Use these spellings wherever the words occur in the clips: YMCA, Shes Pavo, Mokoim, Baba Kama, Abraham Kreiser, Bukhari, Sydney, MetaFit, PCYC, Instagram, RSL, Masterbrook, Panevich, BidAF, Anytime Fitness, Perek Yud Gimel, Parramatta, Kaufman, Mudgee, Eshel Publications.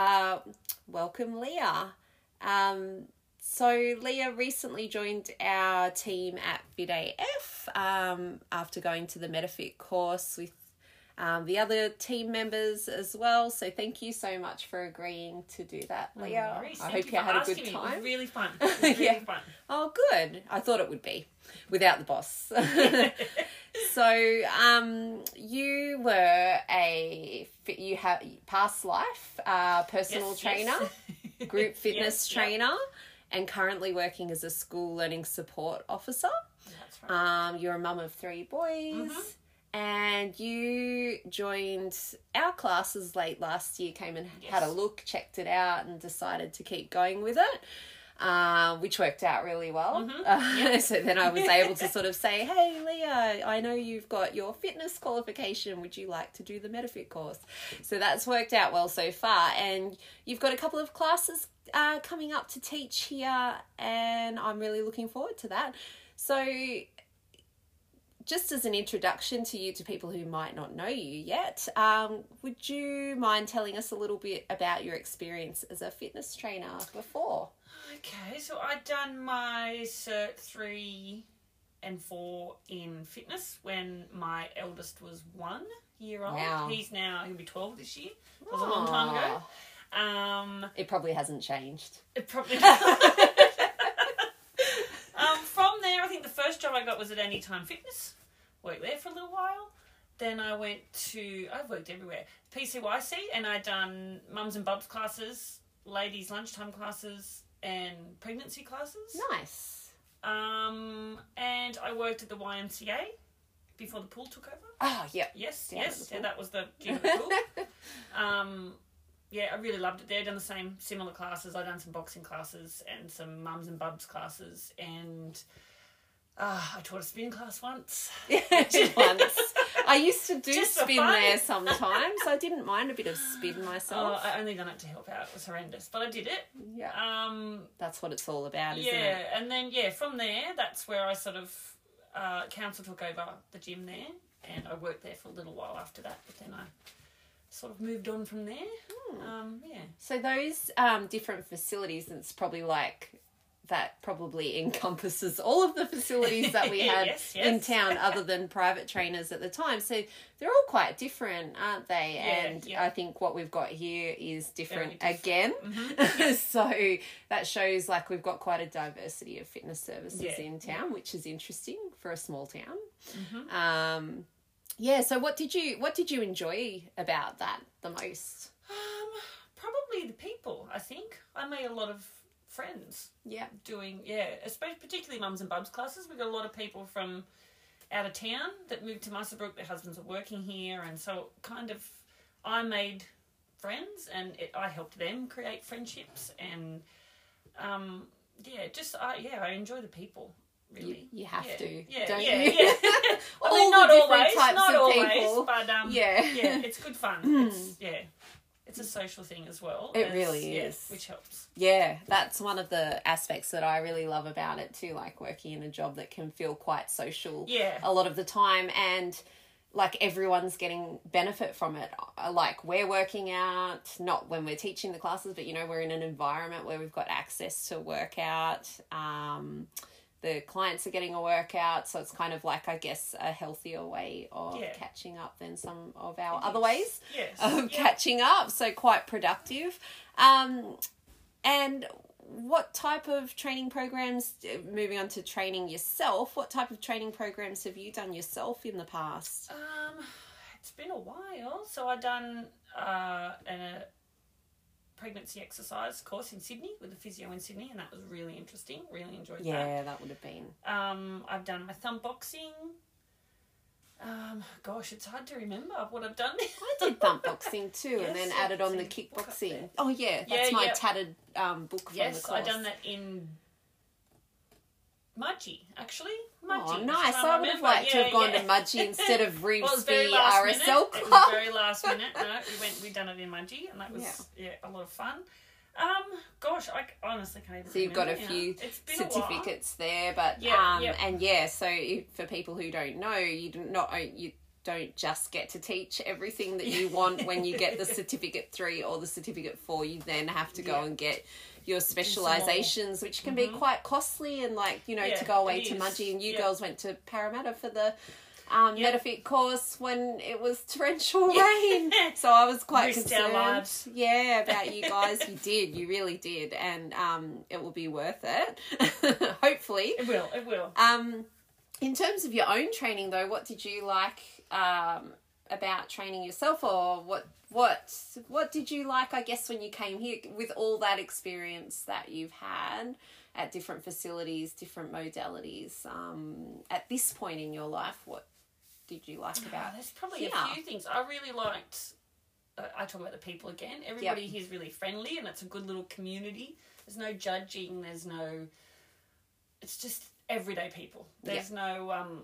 On. Welcome, Leah. So Leah recently joined our team at BidAF after going to the MetaFit course with the other team members as well. So thank you so much for agreeing to do that, Leah. I hope you had a good time. It was really fun. It was really fun. Oh, good. I thought it would be without the boss. So you were past life personal trainer, group fitness trainer, and currently working as a school learning support officer. That's right. You're a mum of three boys, and you joined our classes late last year. Came and had a look, checked it out, and decided to keep going with it. Which worked out really well. So then I was able to sort of say, hey, Leah, I know you've got your fitness qualification. Would you like to do the MetaFit course? So that's worked out well so far. And you've got a couple of classes coming up to teach here, and I'm really looking forward to that. So just as an introduction to you, to people who might not know you yet, would you mind telling us a little bit about your experience as a fitness trainer before? Okay, so I'd done my Cert 3 and 4 in fitness when my eldest was 1 year old. Wow. He'll be 12 this year. It was a long time ago. It probably hasn't changed. It probably hasn't. From there, I think the first job I got was at Anytime Fitness. Worked there for a little while. Then I went to, I've worked everywhere, PCYC, and I'd done mums and bubs classes, ladies' lunchtime classes, and pregnancy classes. Nice. And I worked at the YMCA before the pool took over. Oh, yeah. Yes. Yeah, that was the gym at the pool. Yeah, I really loved it there. I'd done the same similar classes. I'd done some boxing classes and some mums and bubs classes. And I taught a spin class once. I used to do just spin there sometimes. I didn't mind a bit of spin myself. I only done it to help out. It was horrendous, but I did it. Yeah. That's what it's all about, isn't it? Yeah, and then, from there, that's where I sort of, council took over the gym there, and I worked there for a little while after that, but then I sort of moved on from there. So those different facilities, it's probably like... that probably encompasses all of the facilities that we had in town other than private trainers at the time. So they're all quite different, aren't they? I think what we've got here is different. Again. So that shows like we've got quite a diversity of fitness services in town, which is interesting for a small town. So what did you enjoy about that the most? Probably the people, I think. I made a lot of friends especially particularly mums and bubs classes. We got a lot of people from out of town that moved to Masterbrook. Their husbands were working here, and so kind of I made friends, and I helped them create friendships, and I enjoy the people, really. You have to don't you? All I mean, not the different always types not of always people. But it's good fun. It's a social thing as well. It really is. Which helps. Yeah, that's one of the aspects that I really love about it too, like working in a job that can feel quite social a lot of the time, and like everyone's getting benefit from it. Like we're working out, not when we're teaching the classes, but, you know, we're in an environment where we've got access to workout. The clients are getting a workout, so it's kind of like, I guess, a healthier way of catching up than some of our other ways of catching up, so quite productive. And what type of training programs, moving on to training yourself, what type of training programs have you done yourself in the past? It's been a while. So I've done a pregnancy exercise course in Sydney with a physio in Sydney, and that was really interesting. Really enjoyed that. Yeah, that would have been. I've done my thumb boxing. Gosh, it's hard to remember what I've done. I did bump boxing too, yes, and then added on the kickboxing. Oh, yeah, that's my tattered book from the course. Yes, I done that in Mudgee, actually. Mudgee. Oh, nice. I would have liked to have gone to Mudgee instead of Reeves' RSL club. It was very last minute. No, we done it in Mudgee, and that was a lot of fun. Gosh, I honestly can't even remember. So you've got a few certificates there, but and so for people who don't know, you don't just get to teach everything that you want when you get the certificate 3 or the certificate 4. You then have to go and get your specialisations, which can be quite costly, and to go away to Mudgee. And you girls went to Parramatta for the MetaFit course when it was torrential rain. So I was quite concerned. About you guys. You did. You really did. And it will be worth it. Hopefully. It will. It will. In terms of your own training, though, what did you like about training yourself, or what did you like, I guess, when you came here with all that experience that you've had at different facilities, different modalities? At this point in your life, what did you like about it? There's probably a few things. I really liked, I talk about the people again. Everybody here is really friendly, and it's a good little community. There's no judging. It's just everyday people. There's no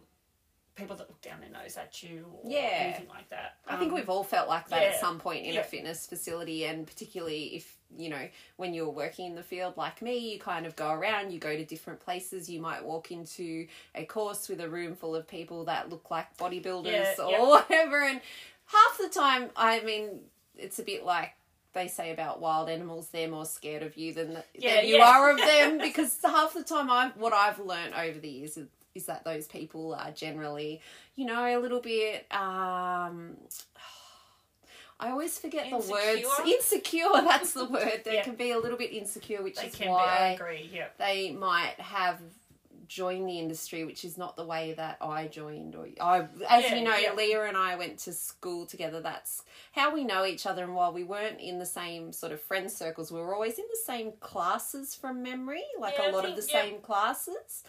people that look down their nose at you or anything like that. I think we've all felt like that at some point in a fitness facility, and particularly if, when you're working in the field like me, you kind of go around, you go to different places, you might walk into a course with a room full of people that look like bodybuilders or whatever, and half the time, I mean, it's a bit like they say about wild animals, they're more scared of you than you are of them, because half the time what I've learned over the years is that those people are generally, a little bit, I always forget the words. Insecure, that's the word. They can be a little bit insecure, which is why they might have joined the industry, which is not the way that I joined. Leah and I went to school together. That's how we know each other. And while we weren't in the same sort of friend circles, we were always in the same classes from memory, same classes,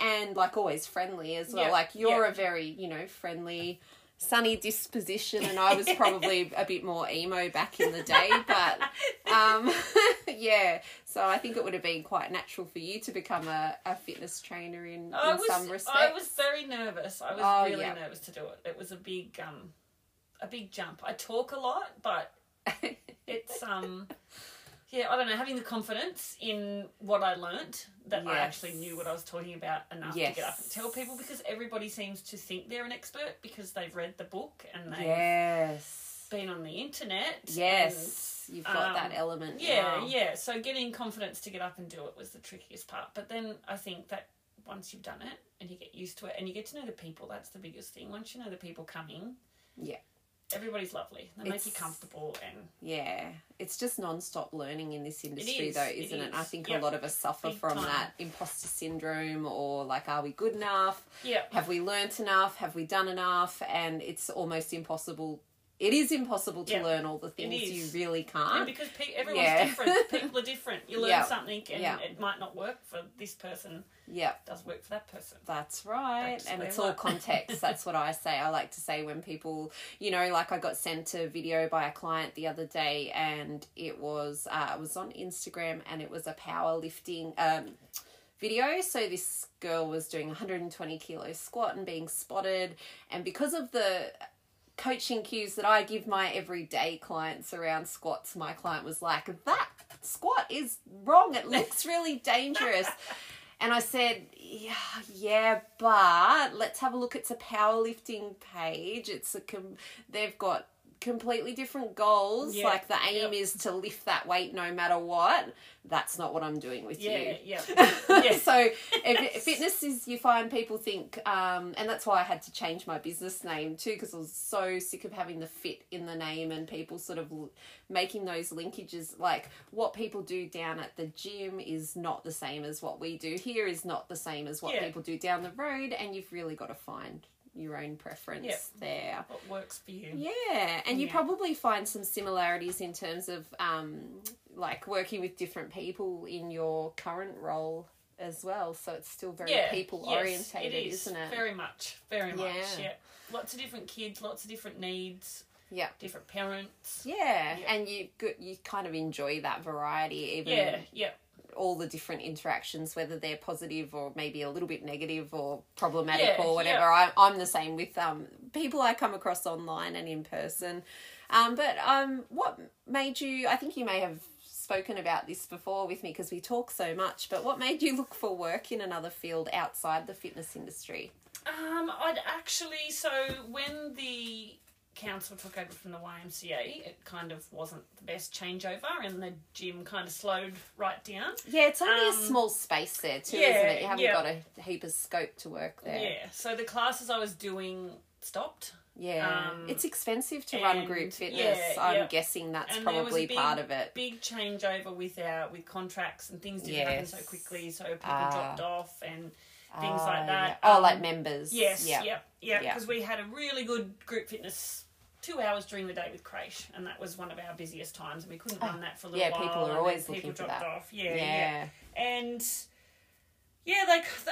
and always friendly as well. You're a very, friendly, sunny disposition, and I was probably a bit more emo back in the day, but so I think it would have been quite natural for you to become a fitness trainer in some respects. I was very nervous. I was really nervous to do it. It was a big jump. I talk a lot, but it's I don't know, having the confidence in what I learnt, that I actually knew what I was talking about enough to get up and tell people, because everybody seems to think they're an expert because they've read the book and they've been on the internet. Yes, and, you've got that element. So getting confidence to get up and do it was the trickiest part. But then I think that once you've done it and you get used to it and you get to know the people, that's the biggest thing. Once you know the people coming... Yeah. Everybody's lovely. They make you comfortable. And it's just non-stop learning in this industry though, isn't it? I think a lot of us suffer from that imposter syndrome, or are we good enough? Yeah. Have we learnt enough? Have we done enough? And it's almost impossible. It is impossible to learn all the things. You really can't. And because everyone's different. People are different. You learn something and it might not work for this person. Yeah. It does work for that person. That's right. And it's all context. That's what I say. I like to say when people, I got sent a video by a client the other day, and it was on Instagram, and it was a powerlifting video. So this girl was doing 120 kilo squat and being spotted. And because of the coaching cues that I give my everyday clients around squats, my client was like, that squat is wrong. It looks really dangerous. And I said, but let's have a look. It's a powerlifting page. They've got completely different goals. Yeah, the aim is to lift that weight no matter what. That's not what I'm doing with you. So fitness is, you find people think, and that's why I had to change my business name too, because I was so sick of having the fit in the name and people sort of making those linkages, what people do down at the gym is not the same as what we do here, is not the same as what people do down the road, and you've really got to find your own preference there. What works for you. Yeah, and you probably find some similarities in terms of working with different people in your current role as well, so it's still very people orientated, it is. Isn't it? Very much. Lots of different kids, lots of different needs. Yeah. Different parents. Yeah. And you kind of enjoy that variety, even all the different interactions, whether they're positive or maybe a little bit negative or problematic or whatever. Yeah. I'm the same with people I come across online and in person. But what made you, I think you may have spoken about this before with me because we talk so much, but what made you look for work in another field outside the fitness industry? So when the council took over from the YMCA, it kind of wasn't the best changeover and the gym kind of slowed right down. Yeah, it's only a small space there too, isn't it? You haven't got a heap of scope to work there. Yeah, so the classes I was doing stopped. Yeah, it's expensive to run group fitness. I'm guessing that's and probably there was a big, part of it. Big changeover with contracts and things didn't happen so quickly, so people dropped off and things like that. Yeah. Like members. Yes, because we had a really good group fitness 2 hours during the day with crèche, and that was one of our busiest times, and we couldn't run that for a little while. Yeah, people are always looking for that. People dropped off. And the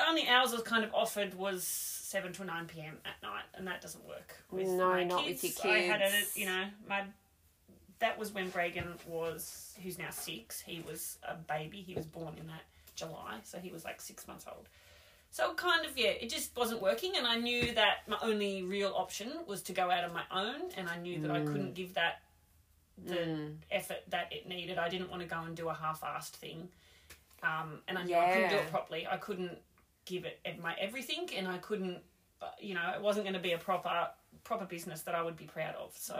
only hours I was kind of offered was 7 to 9 p.m. at night, and that doesn't work with my kids. No, not with your kids. I had it, that was when Reagan was, who's now 6, he was a baby. He was born in that July, so he was like 6 months old. So it just wasn't working, and I knew that my only real option was to go out on my own, and I knew that I couldn't give that the effort that it needed. I didn't want to go and do a half-assed thing, and I knew I couldn't do it properly. I couldn't give it my everything, and I couldn't, it wasn't going to be a proper business that I would be proud of. So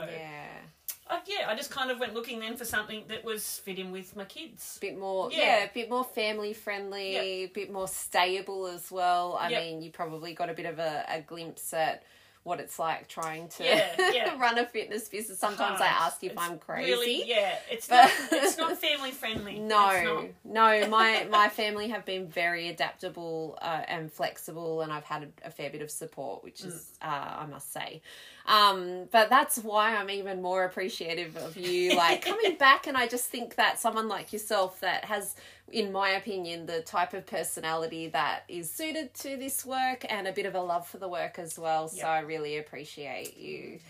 I just kind of went looking then for something that was fit in with my kids. A bit more family friendly, a bit more stable as well. I mean, you probably got a bit of a glimpse at what it's like trying to run a fitness business. Sometimes I ask if I'm crazy. Really, it's not family friendly. No. My family have been very adaptable and flexible, and I've had a fair bit of support, which is, I must say. But that's why I'm even more appreciative of you, like, coming back, and I just think that someone like yourself that has, in my opinion, the type of personality that is suited to this work and a bit of a love for the work as well. Yep. So I really appreciate you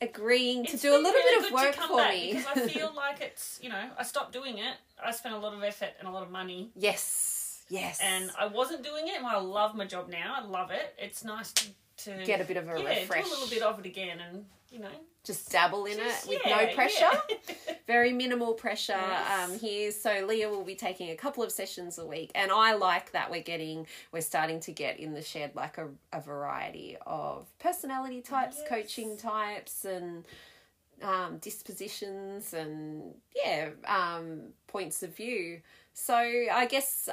agreeing to do a little bit of work for me. Because I feel like it's, I stopped doing it. I spent a lot of effort and a lot of money. Yes. And I wasn't doing it, and I love my job now. I love it. It's nice to get a bit of a refresh. Do a little bit of it again and, just dabble in it with no pressure. Yeah. Very minimal pressure here. So Leah will be taking a couple of sessions a week, and I like that we're starting to get in the shed like a variety of personality types, coaching types, and dispositions, and points of view. So I guess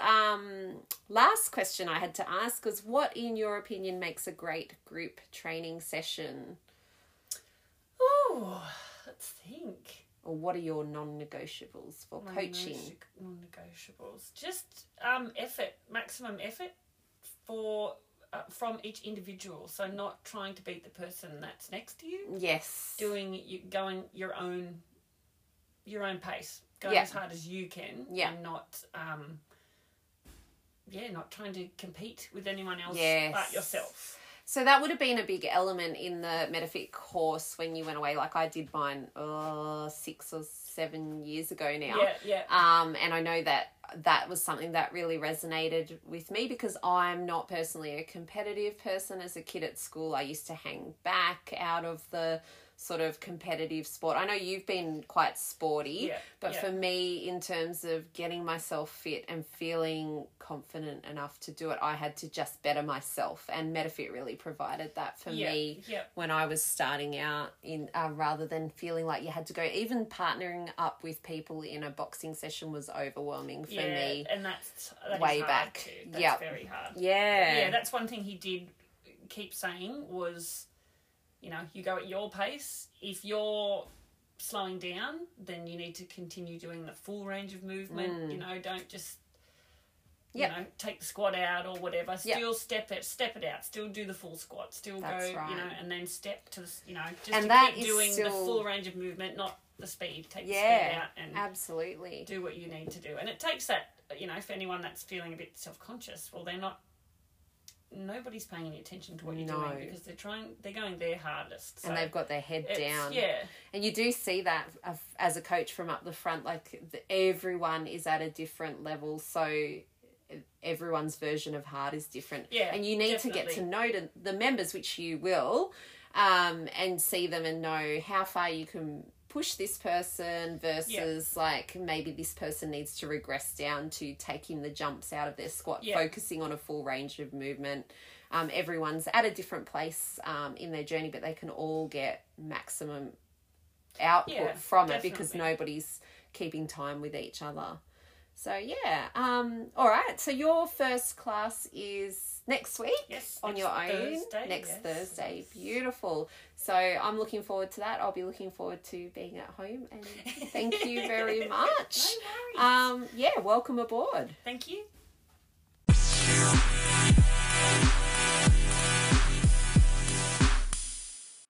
last question I had to ask was, what in your opinion makes a great group training session? Oh, let's think. Or what are your non-negotiables for coaching? Non-negotiables. Just effort, maximum effort from each individual. So not trying to beat the person that's next to you. Yes. Going your own pace. Going as hard as you can. Yeah. And not not trying to compete with anyone else but yourself. So that would have been a big element in the MetaFit course when you went away. Like, I did mine 6 or 7 years ago now. Yeah, yeah. And I know that was something that really resonated with me because I'm not personally a competitive person. As a kid at school, I used to hang back out of the sort of competitive sport. I know you've been quite sporty, but for me, in terms of getting myself fit and feeling confident enough to do it, I had to just better myself, and MetaFit really provided that for me when I was starting out in rather than feeling like you had to go. Even partnering up with people in a boxing session was overwhelming for me. And that way is hard back. Too. That's very hard. Yeah, that's one thing he did keep saying was, you go at your pace. If you're slowing down, then you need to continue doing the full range of movement. Don't just, take the squat out or whatever. Still step it out. Still do the full squat. Still go, and then step to the, just to keep doing the full range of movement, not the speed, take the speed out and absolutely do what you need to do. And it takes that, you know, for anyone that's feeling a bit self-conscious, well, nobody's paying any attention to what you're doing because they're going their hardest. So and they've got their head down. Yeah. And you do see that as a coach from up the front, like everyone is at a different level. So everyone's version of hard is different. Yeah, and you need to get to know the members, which you will, and see them and know how far you can push this person versus like maybe this person needs to regress down to taking the jumps out of their squat, focusing on a full range of movement. Everyone's at a different place in their journey, but they can all get maximum output from it because nobody's keeping time with each other. So, all right. So your first class is next week on your own. Thursday. Beautiful. So I'm looking forward to that. I'll be looking forward to being at home. And thank you very much. No worries. Welcome aboard. Thank you.